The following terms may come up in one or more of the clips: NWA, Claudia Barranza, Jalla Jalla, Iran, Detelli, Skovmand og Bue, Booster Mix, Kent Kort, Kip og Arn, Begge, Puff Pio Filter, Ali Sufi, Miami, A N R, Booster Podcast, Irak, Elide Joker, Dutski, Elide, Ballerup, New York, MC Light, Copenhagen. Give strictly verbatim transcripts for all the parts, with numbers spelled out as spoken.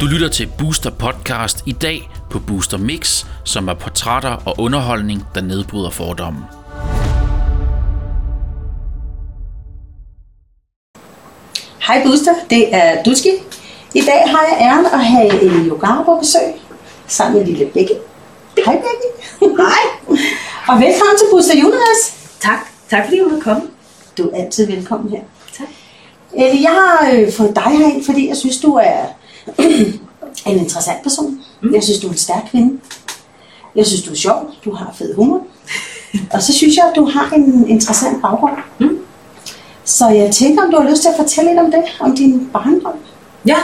Du lytter til Booster Podcast i dag på Booster Mix, som er portrætter og underholdning, der nedbryder fordomme. Hej Booster, det er Dutski. I dag har jeg æren at have en yoga på besøg, sammen med lille Begge. Hej Begge. Hej. Og velkommen til Booster Universe. Tak. Tak fordi du er kommet. Du er altid velkommen her. Tak. Jeg har fået dig herind, fordi jeg synes, du er en interessant person. Mm. Jeg synes, du er en stærk kvinde. Jeg synes, du er sjov. Du har fed humor. Og så synes jeg, at du har en interessant baggrund. Mm. Så jeg tænker, om du har lyst til at fortælle lidt om det, om din barndom. Ja,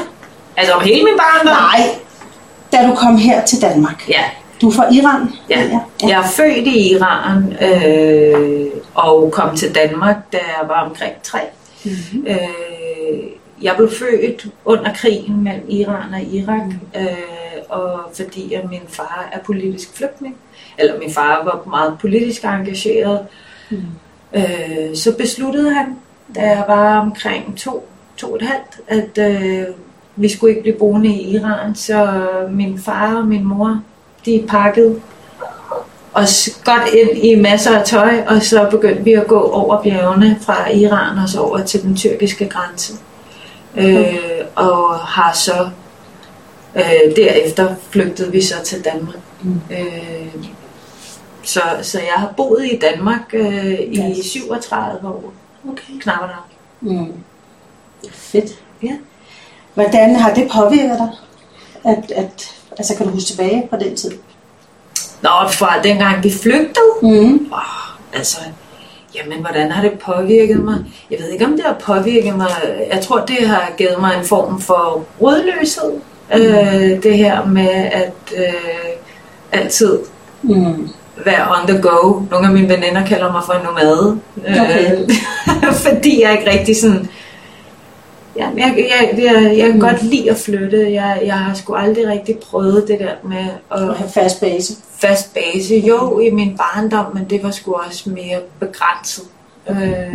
altså om hele min barndom? Nej, da du kom her til Danmark. Ja. Du er fra Iran? Ja, ja. ja. Jeg er født i Iran øh, og kom til Danmark, da jeg var omkring tre. Mm-hmm. Øh, jeg blev født under krigen mellem Iran og Irak, øh, og fordi at min far er politisk flygtning, eller min far var meget politisk engageret, mm. øh, så besluttede han, da jeg var omkring to, to og et halvt, at øh, vi skulle ikke blive boende i Iran, så min far og min mor, de pakkede os godt ind i masser af tøj, og så begyndte vi at gå over bjergene fra Iran og så over til den tyrkiske grænse. Okay. Øh, og har så øh, derefter flygtede vi så til Danmark. Mm. Øh, så, så jeg har boet i Danmark øh, i yes. syvogtredive år. Okay. Knap nok. Mm. Fedt. Ja. Hvordan har det påvirket dig? At, at, altså kan du huske tilbage på den tid? Nå, fra dengang vi flygtede? Mm. Oh, altså... Jamen, hvordan har det påvirket mig? Jeg ved ikke, om det har påvirket mig. Jeg tror, det har givet mig en form for rodløshed. Mm. Øh, det her med at øh, altid mm. være on the go. Nogle af mine veninder kalder mig for en nomade. Okay. Øh, fordi jeg er ikke rigtig sådan... Ja, jeg, jeg, jeg, jeg kan mm. godt lide at flytte. Jeg, jeg har sgu aldrig rigtig prøvet det der med at have fast base. Fast base, jo, mm. i min barndom, men det var sgu også mere begrænset. Mm. Øh,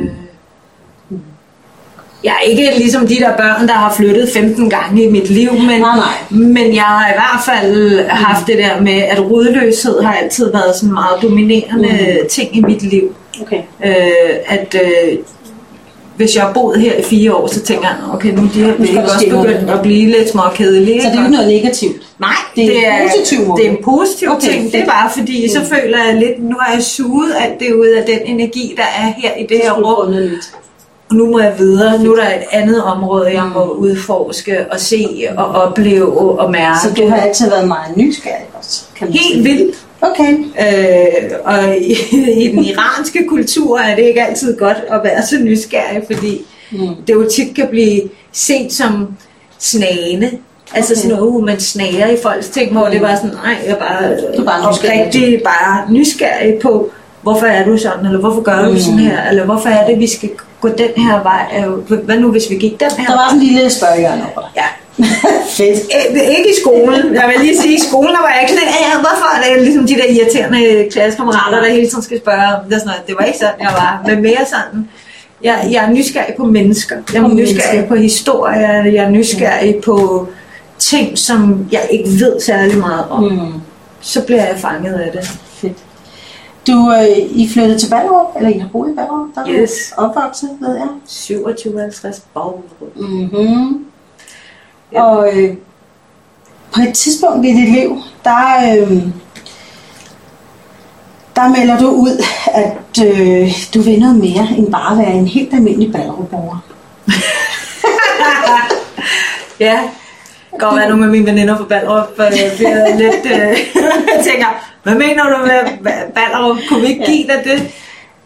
mm. Jeg er ikke ligesom de der børn, der har flyttet femten gange i mit liv, men, nej, nej. men jeg har i hvert fald mm. haft det der med, at rodløshed har altid været sådan en meget dominerende mm. ting i mit liv. Okay. Øh, at... Øh, Hvis jeg har boet her i fire år, så tænker jeg, okay, nu de her billeder også begyndt at blive lidt småkedelige. Så det er jo ikke noget negativt? Nej, det, det, er, positiv, det er en positiv okay, ting. Det er bare fordi, så føler jeg lidt, nu har jeg suget alt det ud af den energi, der er her i det her rum. Nu må jeg videre. Nu er der et andet område, jeg må udforske og se og opleve og mærke. Så du har altid været meget nysgerrig også? Kan man Helt sige. vildt. Okay. Øh, og i, i den iranske kultur er det ikke altid godt at være så nysgerrig, fordi mm. det jo tit kan blive set som snagende. Altså okay. sådan noget, uh, man snager i folks ting, hvor mm. det var sådan, nej, jeg bare, er bare nysgerrig. Rigtig bare nysgerrig på, hvorfor er du sådan, eller hvorfor gør mm. du sådan her, eller hvorfor er det, vi skal gå den her vej, hvad nu hvis vi gik den her? Der var sådan en lille spørgehjørne over. Ja. Fedt. Æ, ikke i skolen. Jeg vil lige sige, i skolen var jeg ikke sådan, ja, hvorfor er det ligesom de der irriterende klassekammerater, der hele tiden skal spørge. Der sådan noget. Det var ikke sådan, jeg var, men mere sådan. Jeg, jeg er nysgerrig på mennesker. Jeg er nysgerrig på historier. Jeg er nysgerrig på ting, som jeg ikke ved særlig meget om. Mm. Så bliver jeg fanget af det. Fedt. Du, øh, I flyttede til Ballerup, eller I har boet i Ballerup, der er yes. opvokset, ved jeg. syvogtyve halvtreds Ballerup. Mhm. Og øh, på et tidspunkt i dit liv, der, øh, der melder du ud, at øh, du vil noget mere end bare være en helt almindelig Ballerup-borger. Ja, det kan godt være, at nogle af mine veninder fra Ballerup øh, bliver lidt... Øh, tænker, hvad mener du med Ballerup? Kunne vi ikke give dig det?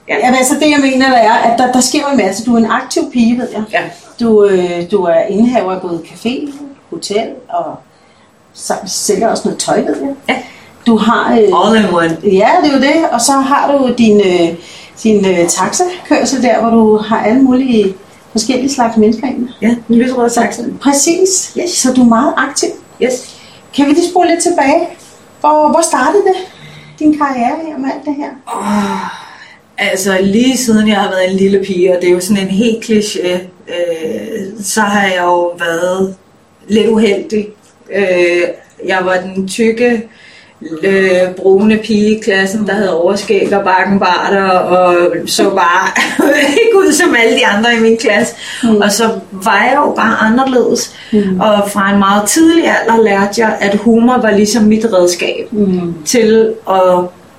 Ja. Jamen altså det jeg mener er, at der, der sker en masse. Du er en aktiv pige, ved jeg. Ja. Du, øh, du er indehaver af både café, hotel og så sælger også noget tøj, ved jeg. Ja. Du har... Øh, All in one. Ja, det er jo det. Og så har du din, øh, din øh, taxakørsel der, hvor du har alle mulige forskellige slags mennesker ind. Ja, den Lysrøde Saxe. Præcis. Yes. Så du er meget aktiv. Yes. Kan vi lige spole lidt tilbage? Hvor, hvor startede det, din karriere her med alt det her? Oh, altså lige siden jeg har været en lille pige, og det er jo sådan en helt kliché øh, så har jeg jo været lidt uheldig. Øh, jeg var den tykke, øh, brune pige i klassen, der havde overskæg og bakkenbarter, og så bare ikke ud som alle de andre i min klasse. Mm. Og så var jeg jo bare anderledes. Mm. Og fra en meget tidlig alder lærte jeg, at humor var ligesom mit redskab mm. til at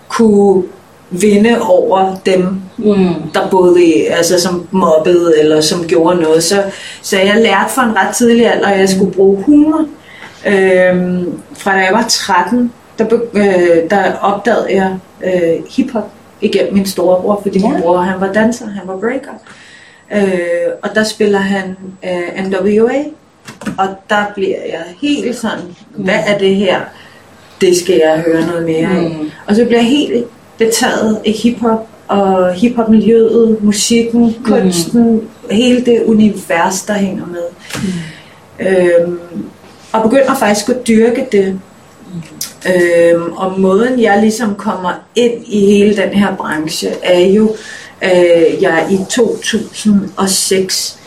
kunne vinde over dem, mm. der boede i, altså som mobbede eller som gjorde noget. Så, så jeg lærte for en ret tidlig alder, at jeg skulle bruge humor. Øhm, fra da jeg var tretten, der, øh, der opdagede jeg øh, hiphop igennem min storebror, fordi min yeah. bror han var danser, han var breaker. Øh, og der spiller han øh, N W A, og der bliver jeg helt sådan, hvad er det her? Det skal jeg høre noget mere af. Mm. Og så bliver jeg helt betaget af hiphop og hiphopmiljøet, musikken, kunsten, mm. hele det univers, der hænger med. Mm. Øhm, og begynder faktisk at dyrke det. Mm. Øhm, og måden, jeg ligesom kommer ind i hele den her branche, er jo, øh, jeg i to tusind og seks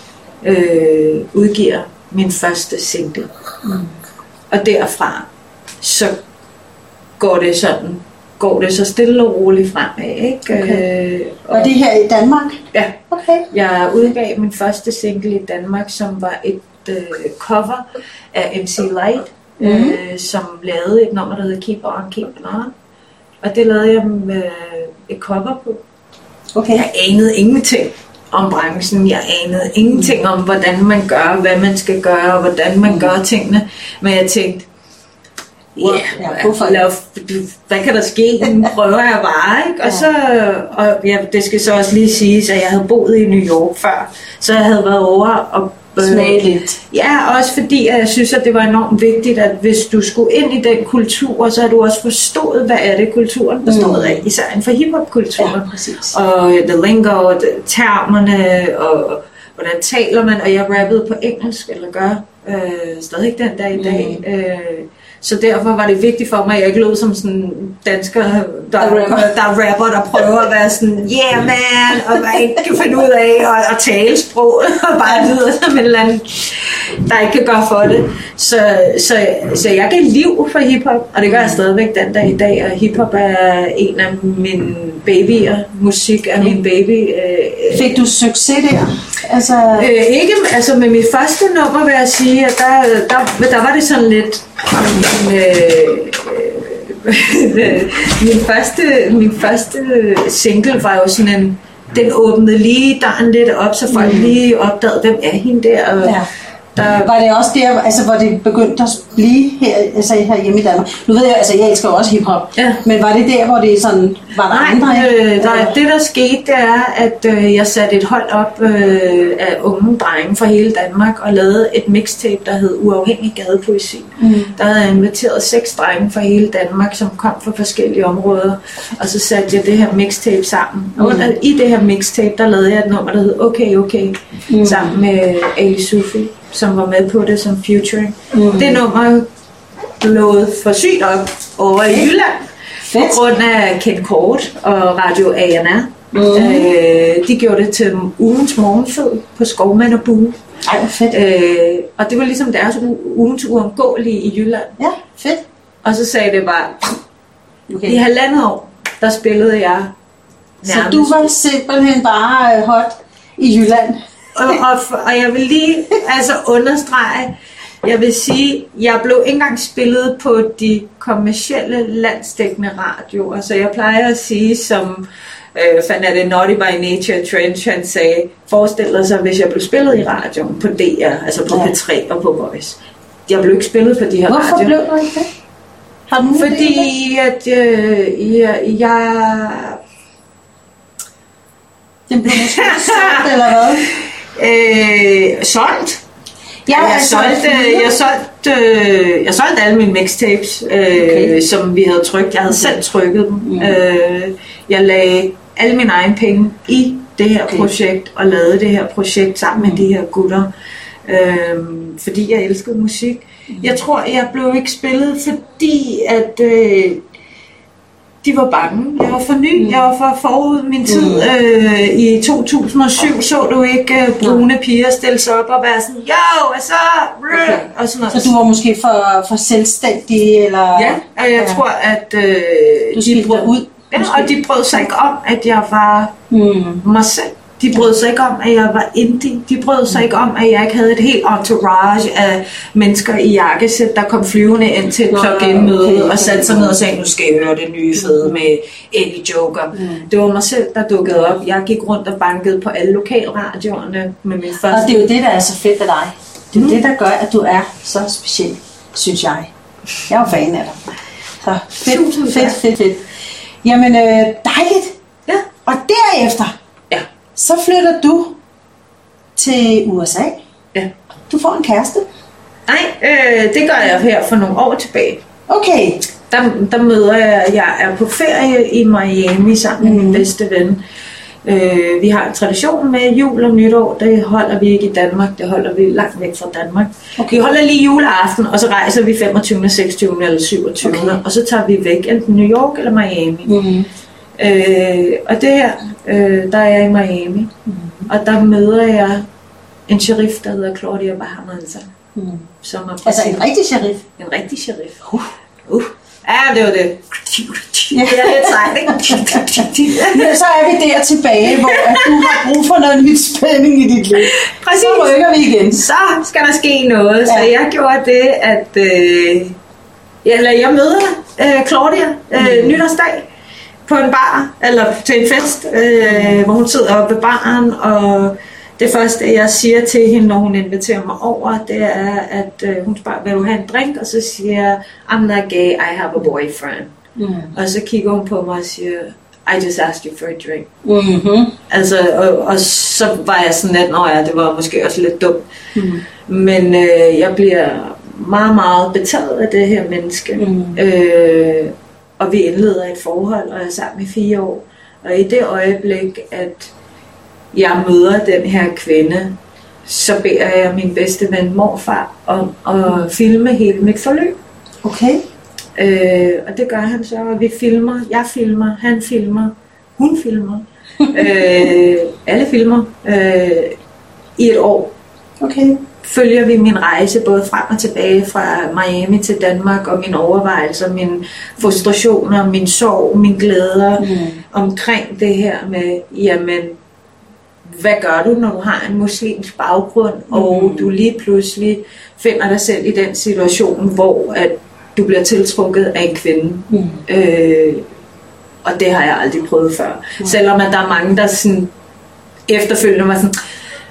øh, udgiver min første single. Mm. Og derfra, så går det sådan, går det så stille og roligt fremad, ikke? Okay. Øh, og, og det her i Danmark? Ja. Okay. Jeg udgav min første single i Danmark, som var et øh, cover af M C Light, mm-hmm. øh, som lavede et nummer, der hedder Kip og Arn, Kip og Arn. Og det lavede jeg med et cover på. Okay. Jeg anede ingenting om branchen, jeg anede ingenting om, hvordan man gør, hvad man skal gøre, og hvordan man mm. gør tingene. Men jeg tænkte, Yeah, ja, hvad kan der ske? Nu prøver jeg bare, ikke? Og, så, og ja, det skal så også lige siges, at jeg havde boet i New York før, så jeg havde været over og øh, smage lidt. Ja, også fordi at jeg synes, at det var enormt vigtigt, at hvis du skulle ind i den kultur, så har du også forstået, hvad er det kulturen bestod mm. af, især inden for hiphopkulturen. Ja, og the lingo, og termerne, og hvordan taler man, og jeg rappede på engelsk, eller gør øh, stadig den dag i dag. Mm. Øh, Så derfor var det vigtigt for mig, at jeg ikke lød som sådan dansker, der, rapper. der rapper, der prøver at være sådan, yeah man, og man ikke kan finde ud af at tale sprog, og bare lyder som en eller anden, der ikke kan gøre for det. Så, så, så jeg gav liv for hiphop, og det gør jeg stadigvæk den dag i dag, og hiphop er en af mine babyer, musik er min baby. Fik du succes der? Altså... Øh, ikke, altså med mit første nummer vil jeg sige, at der, der, der var det sådan lidt... Min, øh, min, første, min første single var jo sådan en, den åbnede lige døren lidt op, så folk lige opdagede, hvem er hende der. Og ja. Der var det også der, altså, hvor det begyndte at blive her, altså, her hjemme i Danmark? Nu ved jeg, altså jeg elsker også hiphop, ja. Men var det der, hvor det sådan, var der nej, andre? Øh, nej, nej, det der skete, det er, at øh, jeg satte et hold op øh, af unge drenge fra hele Danmark og lavede et mixtape, der hed Uafhængig Gadepoesi. Mm. Der havde jeg inviteret seks drenge fra hele Danmark, som kom fra forskellige områder, og så satte jeg det her mixtape sammen. Og mm. i det her mixtape, der lavede jeg et nummer, der hed Okay, Okay, mm. sammen med Ali Sufi, som var med på det som featuring. Mm. Det nummer lå for sygt op over i Jylland på grund af Kent Kort og Radio A N R. Mm. Øh, de gjorde det til ugens morgenfød på Skovmand og Bue. Ej, fedt. Øh, og det var ligesom deres ugens uomgåelige i Jylland. Ja, fedt. Og så sagde det bare, okay. I halvandet år, der spillede jeg nærmest. Så du var simpelthen bare hot i Jylland? Og, og, og jeg vil lige altså understrege, jeg vil sige, jeg blev ikke engang spillet på de kommercielle landsdækkende radioer, så jeg plejer at sige, som øh, fandt jeg det Naughty by Nature Trench, han sagde, forestil dig sig, hvis jeg blev spillet i radioen på D R, altså på P tre og på Voice. Jeg blev ikke spillet på de her radioer. Hvorfor blev du ikke det? Har du Fordi at øh, jeg... jeg den blev måske sødt, eller hvad? Øh, solgt. Ja, jeg, jeg solgte, jeg solgte, øh, jeg solgte alle mine mixtapes, øh, okay. som vi havde trykt. Jeg havde okay. selv trykket dem. Mm. Øh, jeg lagde alle mine egne penge i det her okay. projekt og lavede det her projekt sammen med mm. de her gutter, øh, fordi jeg elskede musik. Mm. Jeg tror, jeg blev ikke spillet, fordi at øh, de var bange. Jeg var for ny. Jeg var for forud min tid. Øh, I to tusind og syv så du ikke øh, brune piger stille sig op og være sådan, jo, og så... Okay. Og sådan noget. Så du var måske for, for selvstændig, eller... Ja, og jeg ja. tror, at øh, du de brød ud. Ja, og de brød sig ikke om, at jeg var mm. mig selv. De brød sig ikke om, at jeg var indie. De brød sig ikke om, at jeg ikke havde et helt entourage af mennesker i jakkesæt, der kom flyvende ind til et plug-in-møde okay, okay, og satte sig ned og sagde, nu skal jeg høre det nye fede med Eddie Joker. Mm. Det var mig selv, der dukkede op. Jeg gik rundt og bankede på alle lokalradioerne med min første. Og det er jo det, der er så fedt ved dig. Det er mm. det, der gør, at du er så speciel, synes jeg. Jeg er jo fan af dig. Så fedt, fedt, fedt, fedt, fedt. Jamen, øh, dejligt. Ja. Og derefter... Så flytter du til U S A. Ja. Du får en kæreste. Nej, øh, det gør jeg her for nogle år tilbage. Okay. Der, der møder jeg, jeg er på ferie i Miami sammen med mm. min bedste ven. Øh, vi har en tradition med jul og nytår. Det holder vi ikke i Danmark. Det holder vi langt væk fra Danmark. Okay. Vi holder lige juleaften, og så rejser vi femogtyvende, seksogtyvende eller syvogtyvende Okay. Og så tager vi væk enten New York eller Miami. Mm. Øh, og det her, øh, der er jeg i Miami, mm. og der møder jeg en sheriff, der hedder Claudia Barranza. Mm. Som er altså en rigtig sheriff? En rigtig sheriff. Uh, uh. Ja, det var det. Ja. Det er lidt sejt, ikke? Men så er vi der tilbage, hvor du har brug for noget nyt spænding i dit liv. Præcis. Så rykker vi igen. Så skal der ske noget. Ja. Så jeg gjorde det, at øh, eller jeg møder øh, Claudia øh, mm. nytårsdag. På en bar, eller til en fest, øh, hvor hun sidder oppe ved baren, og det første, jeg siger til hende, når hun inviterer mig over, det er, at øh, hun spørger, vil du have en drink? Og så siger jeg, I'm not gay, I have a boyfriend. Mm. Og så kigger hun på mig og siger, I just asked you for a drink. Mm-hmm. Altså, og, og så var jeg sådan lidt, nå ja, det var måske også lidt dumt. Mm. Men øh, jeg bliver meget, meget betaget af det her menneske. Mm. Øh, Og vi indleder et forhold, og er sammen i fire år. Og i det øjeblik, at jeg møder den her kvinde, så beder jeg min bedste ven, morfar, om at filme hele mit forløb. Okay. Øh, og det gør han så, og vi filmer. Jeg filmer, han filmer, hun filmer. øh, alle filmer øh, i et år. Okay. Følger vi min rejse både frem og tilbage fra Miami til Danmark, og mine overvejelser, mine frustrationer, min sorg, mine glæder mm. omkring det her med, jamen, hvad gør du, når du har en muslimsk baggrund, mm. og du lige pludselig finder dig selv i den situation, hvor at du bliver tiltrukket af en kvinde. Mm. Øh, og det har jeg aldrig prøvet før. Mm. Selvom at der er mange, der sådan, efterfølgende mig sådan...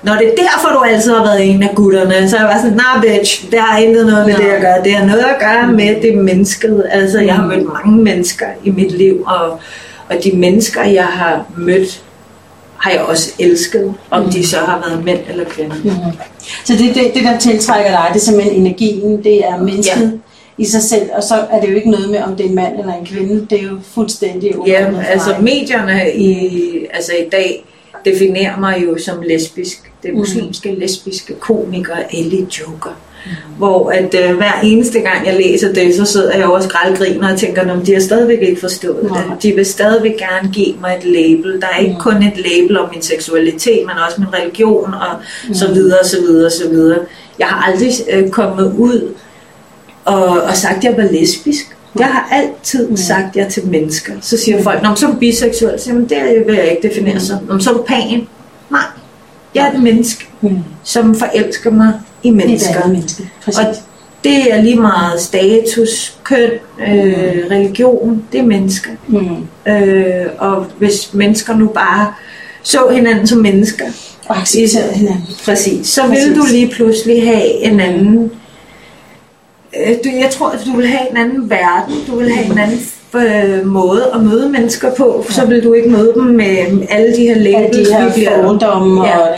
Når det er derfor, du altid har været en af gutterne, så er jeg bare sådan, nah bitch, det har intet noget med no. det at gøre. Det har noget at gøre med det mennesket. Altså, jeg har mødt mange mennesker i mit liv, og, og de mennesker, jeg har mødt, har jeg også elsket, om mm. de så har været mænd eller kvinder. Mm. Så det, det, det, der tiltrækker dig, det er simpelthen energien, det er mennesket. Ja. I sig selv, og så er det jo ikke noget med, om det er en mand eller en kvinde. Det er jo fuldstændig åbent. Ja, altså medierne i, altså i dag, definerer mig jo som lesbisk. Det muslimske, lesbiske komiker Elide Joker. Mm. Hvor at øh, hver eneste gang jeg læser det, så sidder jeg over skraldgriner og tænker, om de har stadigvæk ikke forstået mm. det. De vil stadigvæk gerne give mig et label. Der er ikke mm. kun et label om min seksualitet, men også min religion og mm. så videre, så videre, så videre. Jeg har aldrig øh, kommet ud og, og sagt, at jeg var lesbisk. Jeg har altid mm. sagt jer til mennesker. Så siger mm. folk, så er du biseksuel. Så jamen, det vil jeg ikke definere sig. Nå, så er du pan. Nej, jeg er et menneske, mm. som forelsker mig i mennesker. Menneske. Og det er lige meget status, køn, øh, mm. religion. Det er mennesker. Mm. Øh, og hvis mennesker nu bare så hinanden som mennesker. Og accepterede hinanden. Præcis. Så vil Præcis. du lige pludselig have en anden... Jeg tror, at du vil have en anden verden, du vil have en anden øh, måde at møde mennesker på, så vil du ikke møde dem med alle de her labels, de her fordomme. Ja. Og...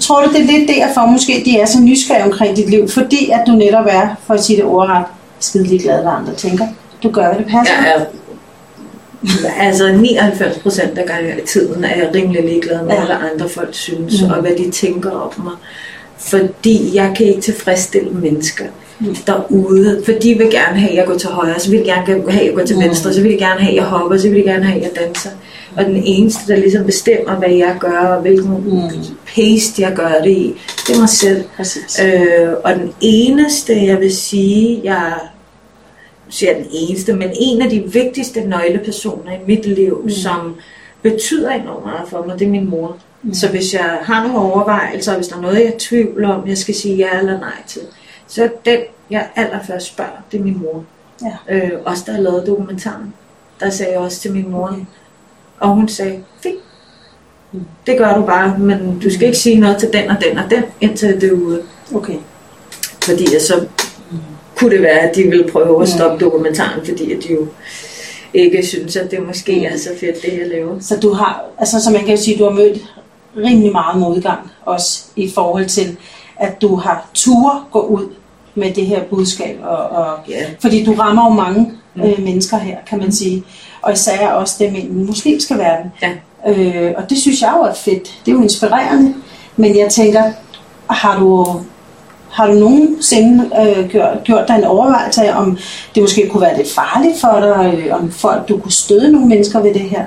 Tror du, det er lidt derfor, måske de er så nysgerrige omkring dit liv, fordi at du netop er, for at sige det ordret, skidelig glad, hvad andre tænker? Du gør, hvad det passer? Ja, altså nioghalvfems procent af gangen i tiden er jeg rimelig ligeglad med, ja. hvad andre folk synes, mm. og hvad de tænker om mig, fordi jeg kan ikke tilfredsstille mennesker. derude, for de vil gerne have, at jeg går til højre, så vil de gerne have, at jeg går til venstre, så vil de gerne have, at jeg hopper, så vil de gerne have, at jeg danser. Og den eneste, der ligesom bestemmer, hvad jeg gør, og hvilken mm. pace jeg gør det i, det er mig selv. Øh, og den eneste, jeg vil sige, jeg siger den eneste, men en af de vigtigste nøglepersoner i mit liv, mm. som betyder enormt meget for mig, det er min mor. Mm. Så hvis jeg har nogle overvejelser, og hvis der er noget, jeg tvivler om, jeg skal sige ja eller nej til, så den, jeg allerførst spørger, det er min mor. Ja. Øh, også der har lavet dokumentaren, der sagde jeg også til min mor, okay. Og hun sagde, fint, det gør du bare, men du skal ikke sige noget til den og den og den, indtil det er ude. Okay. Fordi så kunne det være, at de ville prøve at stoppe dokumentaren, fordi at de jo ikke synes, at det måske er så fedt, det jeg laver. Så du har, altså som man kan sige, du har mødt rimelig meget modgang, også i forhold til, at du har tur gå ud med det her budskab. Og, og, yeah. Fordi du rammer jo mange øh, mennesker her, kan man sige. Og især også dem i den muslimske verden. Ja. Øh, og det synes jeg jo er fedt. Det er jo inspirerende. Men jeg tænker, har du, har du nogensinde øh, gjort, gjort dig en overvejelse, om det måske kunne være lidt farligt for dig, øh, om folk, du kunne støde nogle mennesker ved det her?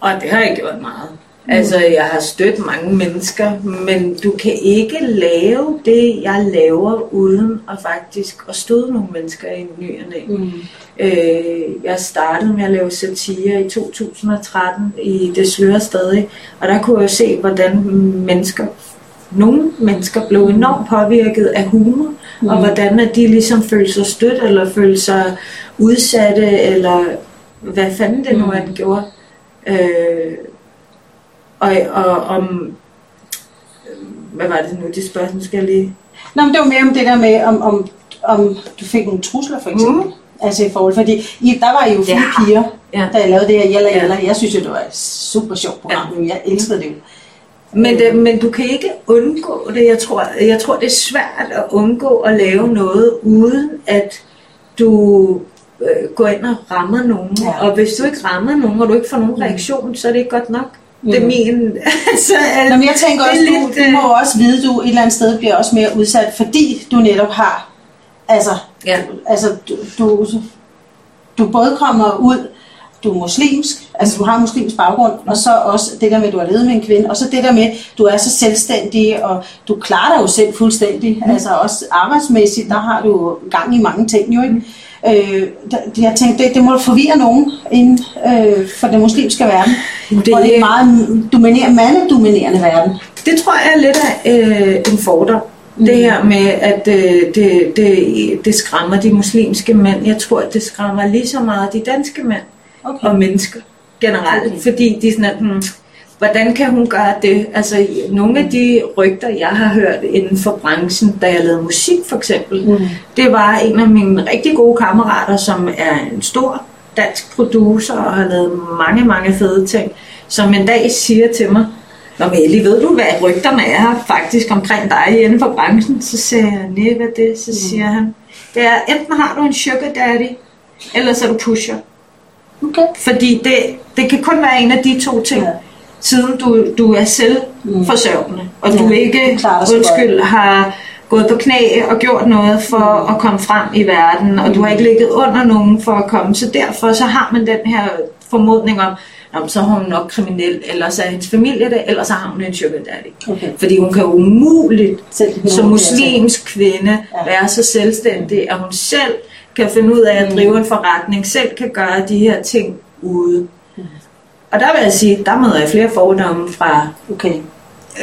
Og det har jeg gjort meget. Mm. Altså, jeg har stødt mange mennesker, men du kan ikke lave det, jeg laver, uden at faktisk at støde nogle mennesker i ny og næ. Mm. Øh, jeg startede med at lave satire i to tusind og tretten i Det slører stadig, og der kunne jeg se, hvordan mennesker, nogle mennesker blev enormt påvirket af humor, mm. og hvordan at de ligesom følte sig stødt, eller følte sig udsatte, eller hvad fanden det nu mm. han gjorde. Øh, Og, og om, hvad var det nu, det spørgsmål skal jeg lige... Nå, men det var mere om det der med, om, om, om du fik nogle trusler for eksempel. Mm. Altså i forhold, fordi I, der var I jo fire ja. piger, ja. da jeg lavede det her Jalla Jalla. Jeg synes jo, det var et super sjovt program, ja. jeg elskede det jo. Men, det, men du kan ikke undgå det, jeg tror, jeg tror det er svært at undgå at lave noget, uden at du... går ind og rammer nogen. Ja. Og hvis du ikke rammer nogen, og du ikke får nogen mm. reaktion, så er det ikke godt nok. Det er min... altså, nå, men jeg tænker også, lidt, du, du må også vide, du et eller andet sted bliver også mere udsat, fordi du netop har... Altså, ja. altså du, du, du både kommer ud, du er muslimsk, altså du har muslimsk baggrund, og så også det der med, at du har levet med en kvinde, og så det der med, at du er så selvstændig, og du klarer dig jo selv fuldstændig. Mm. Altså også arbejdsmæssigt, der har du gang i mange ting jo, ikke? Øh, jeg tænkte, det, det må forvirre nogen inden øh, for den muslimske verden, det, og det er meget dominerende, mandedominerende verden. Det tror jeg er lidt af øh, en fordom, mm. det her med, at øh, det, det, det skræmmer de muslimske mænd. Jeg tror, det skræmmer lige så meget de danske mænd okay. og mennesker generelt, okay. fordi de sådan, at, hmm, hvordan kan hun gøre det? Altså, nogle af de rygter, jeg har hørt inden for branchen, da jeg lavede musik for eksempel, mm. det var en af mine rigtig gode kammerater, som er en stor dansk producer og har lavet mange, mange fede ting, som en dag siger til mig, nå Melly, ved du, hvad rygterne er faktisk omkring dig inden for branchen? Så siger jeg, nej, hvad det? Så siger mm. han, det er, enten har du en sugar daddy, eller så er du pusher. Okay. Fordi det, det kan kun være en af de to ting. Ja. Siden du, du er selvforsørgende, og du ja, ikke undskyld, har gået på knæ og gjort noget for at komme frem i verden, og du har ikke ligget under nogen for at komme. Så derfor så har man den her formodning om, om så er hun nok kriminel, eller så er hendes familie det, eller så har hun en sugar daddy. Okay. Fordi hun kan umuligt som muslimsk kvinde være så selvstændig, at hun selv kan finde ud af at drive en forretning, selv kan gøre de her ting ude. Og der vil jeg sige, der møder jeg flere fordomme fra okay.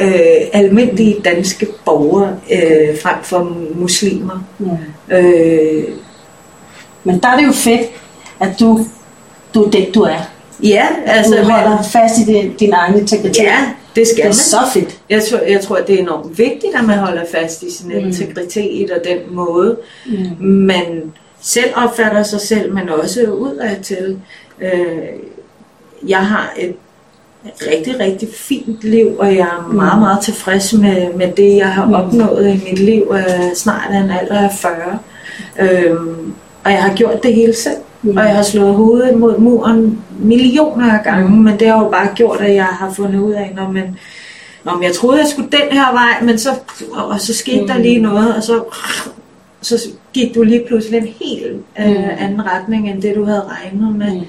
øh, almindelige danske borgere øh, frem for muslimer. Ja. Øh, Men der er det jo fedt, at du, du er det, du er. Ja, altså... Du holder man, fast i det, din egen integritet. Ja, det skal det er man. Så fedt. Jeg tror, jeg tror, det er enormt vigtigt, at man holder fast i sin mm. integritet og den måde, mm. man selv opfatter sig selv, men også udadtil. Øh, Jeg har et rigtig, rigtig fint liv, og jeg er meget, meget tilfreds med, med det, jeg har opnået i mit liv, øh, snart en alder af fyrre. Øhm, og jeg har gjort det hele selv, og jeg har slået hovedet mod muren millioner af gange, men det har jo bare gjort, at jeg har fundet ud af, når man, når man, jeg troede, jeg skulle den her vej, men så, og så skete der lige noget, og så... så gik du lige pludselig en helt øh, anden retning end det du havde regnet med. Mm.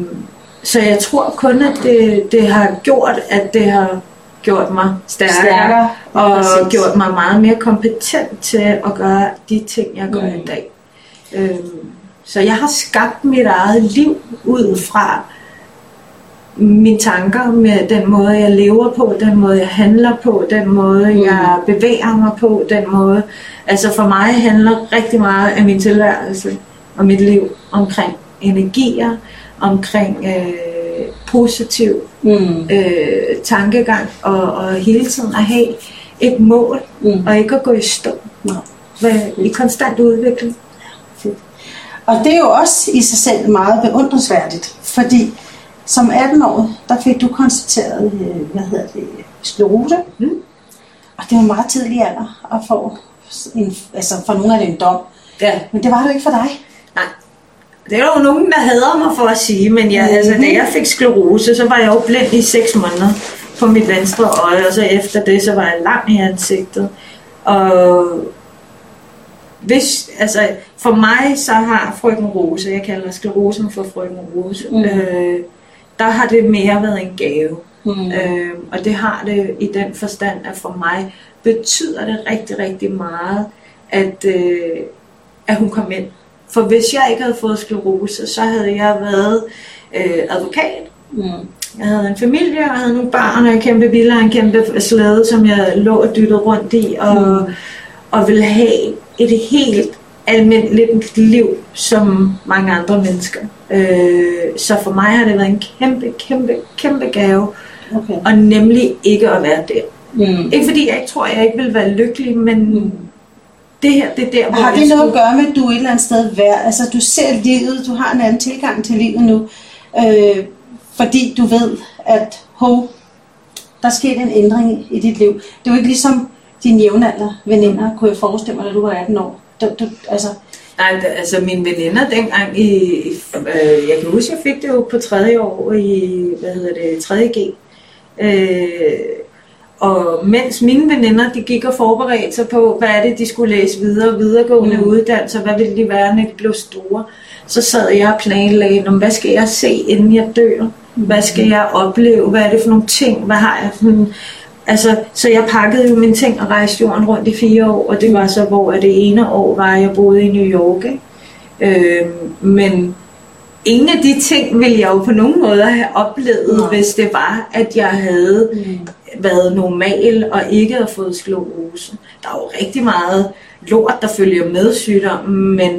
Øhm, så jeg tror kun at det, det har gjort at det har gjort mig stærkere, stærkere. og præcis. Gjort mig meget mere kompetent til at gøre de ting jeg gør mm. i dag. Øhm, så jeg har skabt mit eget liv ud fra mine tanker, med den måde jeg lever på, den måde jeg handler på, den måde mm. jeg bevæger mig på, den måde. Altså for mig handler rigtig meget af min tilværelse og mit liv omkring energier, omkring øh, positiv mm. øh, tankegang og, og hele tiden at have et mål mm. og ikke at gå i stå med, i konstant udvikling. Og det er jo også i sig selv meget beundringsværdigt, fordi som atten-årig, der fik du konstateret, hvad hedder det, sklerose. Mm. Og det var meget tidlig alder at få, en, altså for nogle af det en dom. Ja. Men det var det jo ikke for dig. Nej. Det er jo nogen, der hader mig for at sige, men jeg, mm-hmm. altså, da jeg fik sklerose, så var jeg jo blind i seks måneder på mit venstre øje, og så efter det, så var jeg lam i ansigtet. Og hvis, altså, for mig så har frøken Rose, jeg kalder sklerosen for frøken Rose, mm. øh, der har det mere været en gave. Mm. Øh, og det har det i den forstand, at for mig betyder det rigtig, rigtig meget, at, øh, at hun kom ind. For hvis jeg ikke havde fået sklerose, så havde jeg været øh, advokat. Mm. Jeg havde en familie, og jeg havde nogle børn, og en kæmpe villa, en kæmpe slæde, som jeg lå og dyttede rundt i, og, mm. og ville have et helt almindeligt liv som mange andre mennesker. Øh, så for mig har det været en kæmpe, kæmpe, kæmpe gave. Okay. Og nemlig ikke at være der. Mm. Ikke fordi jeg ikke tror, jeg ikke vil være lykkelig, men mm. det her, det er der, hvor har det noget skulle at gøre med, at du et eller andet sted vær? Altså du ser livet, du har en anden tilgang til livet nu, øh, fordi du ved, at hov, der skete en ændring i dit liv. Det er jo ikke ligesom dine jævnalder veninder, kunne jeg forestille mig, da du var atten år. Du, du, altså. Nej, altså mine veninder dengang, i, i, øh, jeg kan huske, jeg fik det jo på tredje år i, hvad hedder det, tredje G. Øh, og mens mine veninder, de gik og forberedte sig på, hvad er det, de skulle læse videre, videregående mm. uddannelser, hvad ville de være, når de blev store, så sad jeg og planlagde, hvad skal jeg se, inden jeg dør? Hvad skal jeg opleve? Hvad er det for nogle ting? Hvad har jeg for en... Altså, så jeg pakkede jo mine ting og rejste jorden rundt i fire år, og det var så, hvor det ene år var, jeg boede i New York. Øh, men ingen af de ting ville jeg jo på nogen måde have oplevet, nej, hvis det var, at jeg havde mm. været normal og ikke havde fået sklerose. Der er jo rigtig meget lort, der følger med sygdommen, men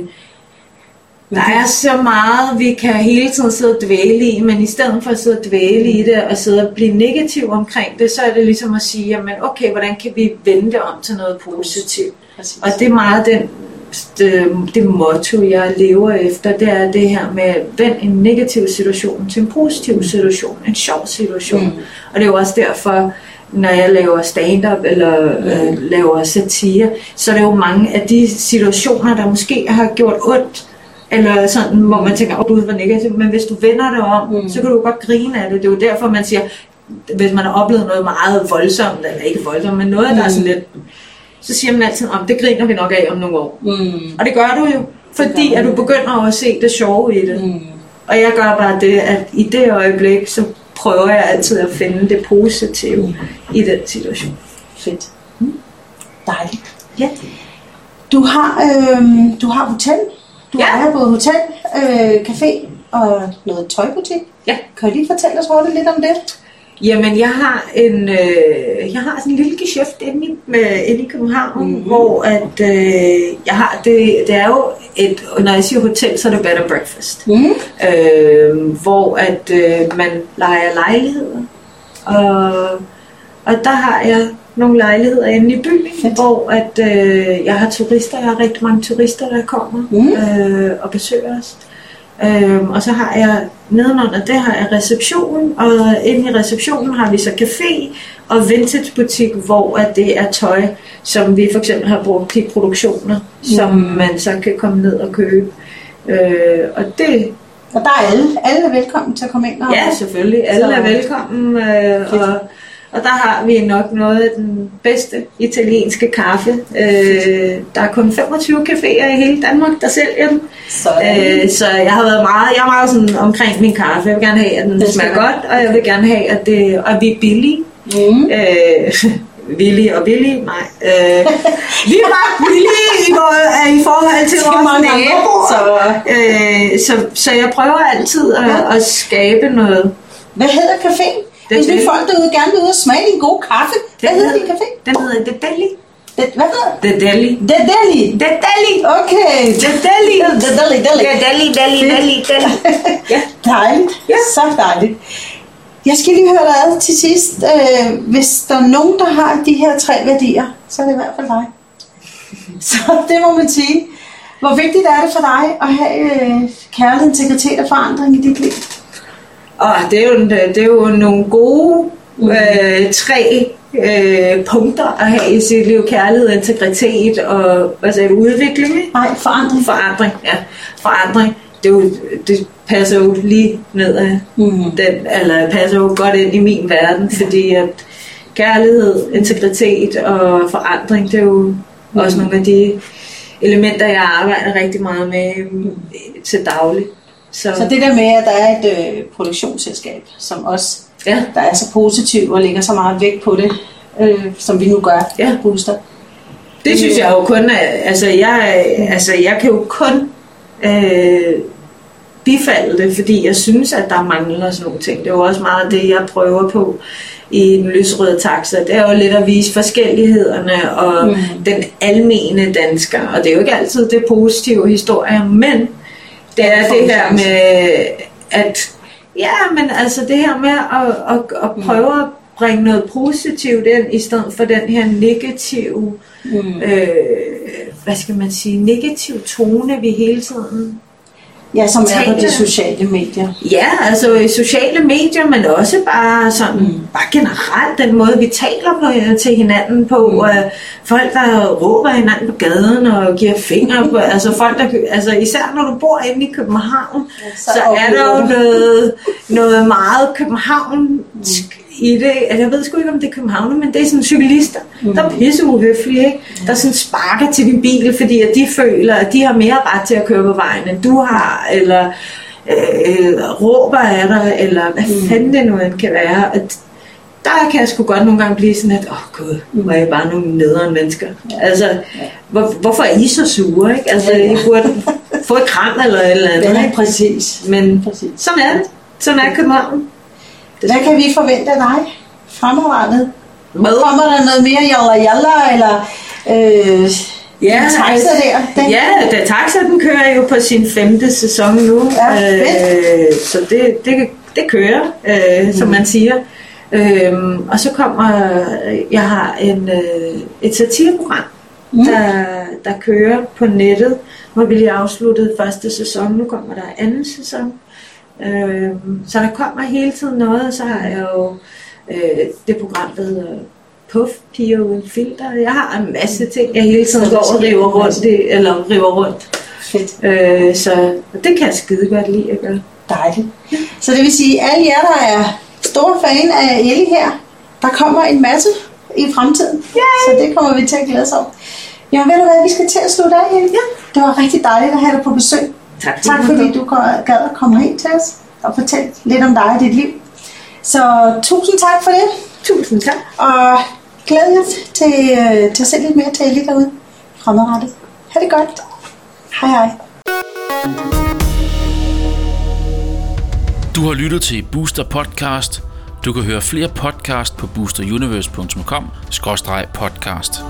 der er så meget, vi kan hele tiden sidde og dvæle i, men i stedet for at sidde og dvæle i det og sidde og blive negativ omkring det, så er det ligesom at sige, jamen okay, hvordan kan vi vende det om til noget positivt? Præcis. Og det er meget den, det, det motto, jeg lever efter, det er det her med, vend en negativ situation til en positiv situation, en sjov situation. Mm. Og det er jo også derfor, når jeg laver stand-up eller mm. øh, laver satire, så er det jo mange af de situationer, der måske har gjort ondt, eller sådan, hvor man tænker, åh, du var negativ, men hvis du vender det om, mm. så kan du godt grine af det. Det er jo derfor, man siger, hvis man har oplevet noget meget voldsomt, eller ikke voldsomt, men noget, mm. der er sådan lidt, så siger man altid, om det griner vi nok af om nogle år. Mm. Og det gør du jo, fordi du. At du begynder at se det sjove i det. Mm. Og jeg gør bare det, at i det øjeblik, så prøver jeg altid at finde det positive mm. i den situation. Fedt. Mm. Dejligt. Ja. Du har, øh, du har hotel. Du ja. ejer både hotel, øh, café og noget tøjbutik. Ja. Kan du lige fortælle os Rune, lidt om det? Jamen, jeg har en, øh, jeg har sådan en lille geschæft inde i, med, inde i København, mm-hmm. hvor at øh, jeg har det. Det er jo et, når jeg siger hotel, så er det bed and breakfast, mm-hmm. øh, hvor at øh, man lejer lejligheder, og, og der har jeg nogle lejligheder inde i byen, fedt. Hvor at, øh, jeg har turister, jeg har rigtig mange turister, der kommer mm. øh, og besøger os. Øh, og så har jeg, nedenunder det har jeg receptionen, og inde i receptionen har vi så café og vintagebutik, hvor at det er tøj, som vi for eksempel har brugt i produktioner, mm. som man så kan komme ned og købe. Øh, og det... Og der er alle. Alle er velkommen til at komme ind og... Ja, selvfølgelig. Alle så... er velkommen. Øh, og Og der har vi nok noget af den bedste italienske kaffe. Øh, der er kun femogtyve caféer i hele Danmark, der sælger den. Øh, så jeg har været meget, jeg er meget sådan omkring min kaffe. Jeg vil gerne have, at den smager godt, og jeg vil gerne have, at, det, at vi er billige. Mm. Øh, villige og billige? Nej. Øh, vi er bare billige i, vores, i forhold til vores naboer. Så. Øh, så, så jeg prøver altid at, ja. at skabe noget. Hvad hedder caféen? Hvis det er folk derude gerne vil ud og smage din gode kaffe, hvad hedder din café? Den hedder Detelli. Det, hvad hedder det? Detelli. Detelli. Detelli. Okay. Detelli. Detelli. Detelli. Detelli. Detelli. Ja. Dejligt. Ja. Så dejligt. Jeg skal lige høre dig ad til sidst. Hvis der er nogen, der har de her tre værdier, så er det i hvert fald dig. Så det må man sige. Hvor vigtigt er det for dig at have kærlighed, integritet og forandring i dit liv? Og det er jo, det er jo nogle gode øh, tre øh, punkter at have i sit liv. Kærlighed, integritet og hvad sagde du, udvikling? Nej, forandring. Forandring, ja. Forandring. Det, jo, det passer jo lige ned af mm. den, eller passer jo godt ind i min verden, fordi at kærlighed, integritet og forandring, det er jo mm. også nogle af de elementer, jeg arbejder rigtig meget med til daglig. Så. så det der med, at der er et øh, produktionsselskab, som også ja. der er så positivt og lægger så meget vægt på det, øh, som vi nu gør, ja. Booster. Det, det synes jeg jo kun, altså jeg, altså jeg kan jo kun øh, bifalde det, fordi jeg synes, at der mangler sådan nogle ting. Det er jo også meget det, jeg prøver på i den lysrøde taxa. Det er jo lidt at vise forskellighederne og mm. den almene dansker, og det er jo ikke altid det positive historier, men det er det her med, at ja, men altså det her med at, at, at prøve at bringe noget positivt ind, i stedet for den her negative, mm. øh, hvad skal man sige, negativ tone, vi hele tiden. Ja, som er på de sociale medier. Ja, altså i sociale medier, men også bare sådan, mm. bare generelt den måde, vi taler på, til hinanden på. Mm. Øh, folk, der råber hinanden på gaden og giver fingre på, altså folk, der, altså især når du bor inde i København, ja, så, så er der jo noget, noget meget københavnsk mm. i det. Altså, jeg ved sgu ikke, om det er københavner, men det er sådan cyklister, mm. der er pisse uhøflige, ikke? Mm. Der sådan sparker til din bil, fordi at de føler, at de har mere ret til at køre på vejen, end du har, eller øh, råber af dig, eller hvad mm. fanden det nu end kan være. At, der kan jeg sgu godt nogle gange blive sådan, at åh oh, gud, nu er I bare nogle nederen mennesker. Ja. Altså, hvor, hvorfor er I så sure, ikke? Altså, ja, ja. I burde få et kram eller et eller andet. Ja, præcis. Men præcis. Sådan er det. Sådan er København. Det Hvad kan vi forvente af dig fremadrettet? Med? Kommer der noget mere jalla jalla, eller øh, ja, en taxa der? Den ja, den taxa, den kører jo på sin femte sæson nu. Ja, øh, så det, det, det kører, øh, mm. som man siger. Øhm, og så kommer, jeg har en, øh, et satireprogram, mm. der, der kører på nettet, hvor vi lige afsluttede første sæson, nu kommer der anden sæson. Øhm, så der kommer hele tiden noget, og så har jeg jo øh, det program, der hedder Puff Pio Filter. Jeg har en masse ting, jeg hele tiden går og river rundt i, eller river rundt. Fedt. Øh, så det kan jeg skide godt lide at gøre. Dejligt. Så det vil sige, alle jer, der er store fan af Ellie her. Der kommer en masse i fremtiden. Yay! Så det kommer vi til at glæde os over. Jamen ved du hvad, vi skal til at slutte af, Ellie. Ja. Det var rigtig dejligt at have dig på besøg. Tak, tak fordi du gad at komme hen til os og fortælle lidt om dig og dit liv. Så tusind tak for det. Tusind tak. Og glæder jer til, til at se lidt mere til Ellie derude. Fremadrettet. Ha' det godt. Hej hej. Du har lyttet til Booster Podcast. Du kan høre flere podcast på booster universe punktum com skråstreg podcast.